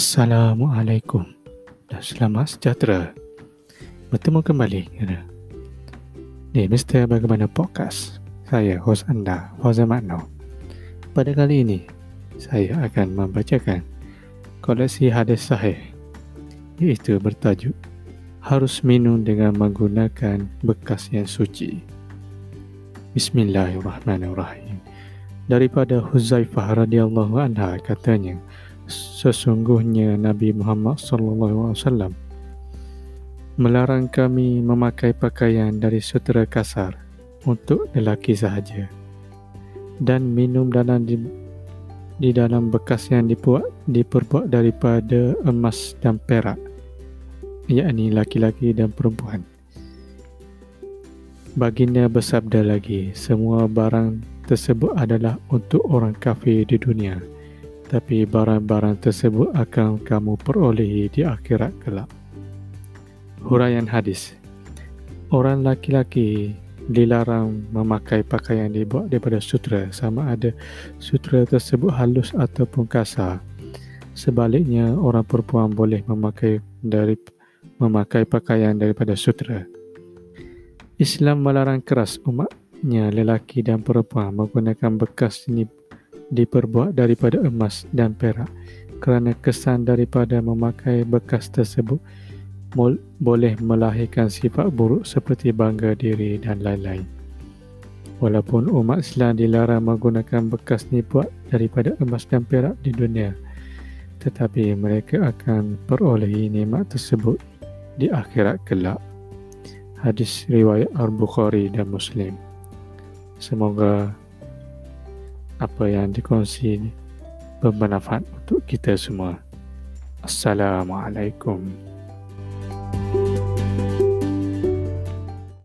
Assalamualaikum dan selamat sejahtera. Bertemu kembali di Misteri Bagaimana Podcast. Saya hos anda, Huzaimah Nur. Pada kali ini, saya akan membacakan koleksi hadis sahih, iaitu bertajuk Harus Minum dengan Menggunakan Bekas yang Suci. Bismillahirrahmanirrahim. Daripada Huzaifah radhiyallahu anha, katanya, sesungguhnya Nabi Muhammad sallallahu alaihi wasallam melarang kami memakai pakaian dari sutera kasar untuk lelaki sahaja dan minum di dalam bekas yang diperbuat daripada emas dan perak, yakni laki-laki dan perempuan. Baginda bersabda lagi, semua barang tersebut adalah untuk orang kafir di dunia, tapi barang-barang tersebut akan kamu perolehi di akhirat kelak. Huraian hadis. Orang laki-laki dilarang memakai pakaian dibuat daripada sutera, sama ada sutera tersebut halus ataupun kasar. Sebaliknya, orang perempuan boleh memakai pakaian daripada sutera. Islam melarang keras umatnya lelaki dan perempuan menggunakan bekas ini diperbuat daripada emas dan perak, kerana kesan daripada memakai bekas tersebut boleh melahirkan sifat buruk seperti bangga diri dan lain-lain. Walaupun umat Islam dilarang menggunakan bekas dibuat daripada emas dan perak di dunia, tetapi mereka akan perolehi nikmat tersebut di akhirat kelak. Hadis riwayat al-Bukhari dan Muslim. Semoga apa yang dikongsi bermanfaat untuk kita semua. Assalamualaikum.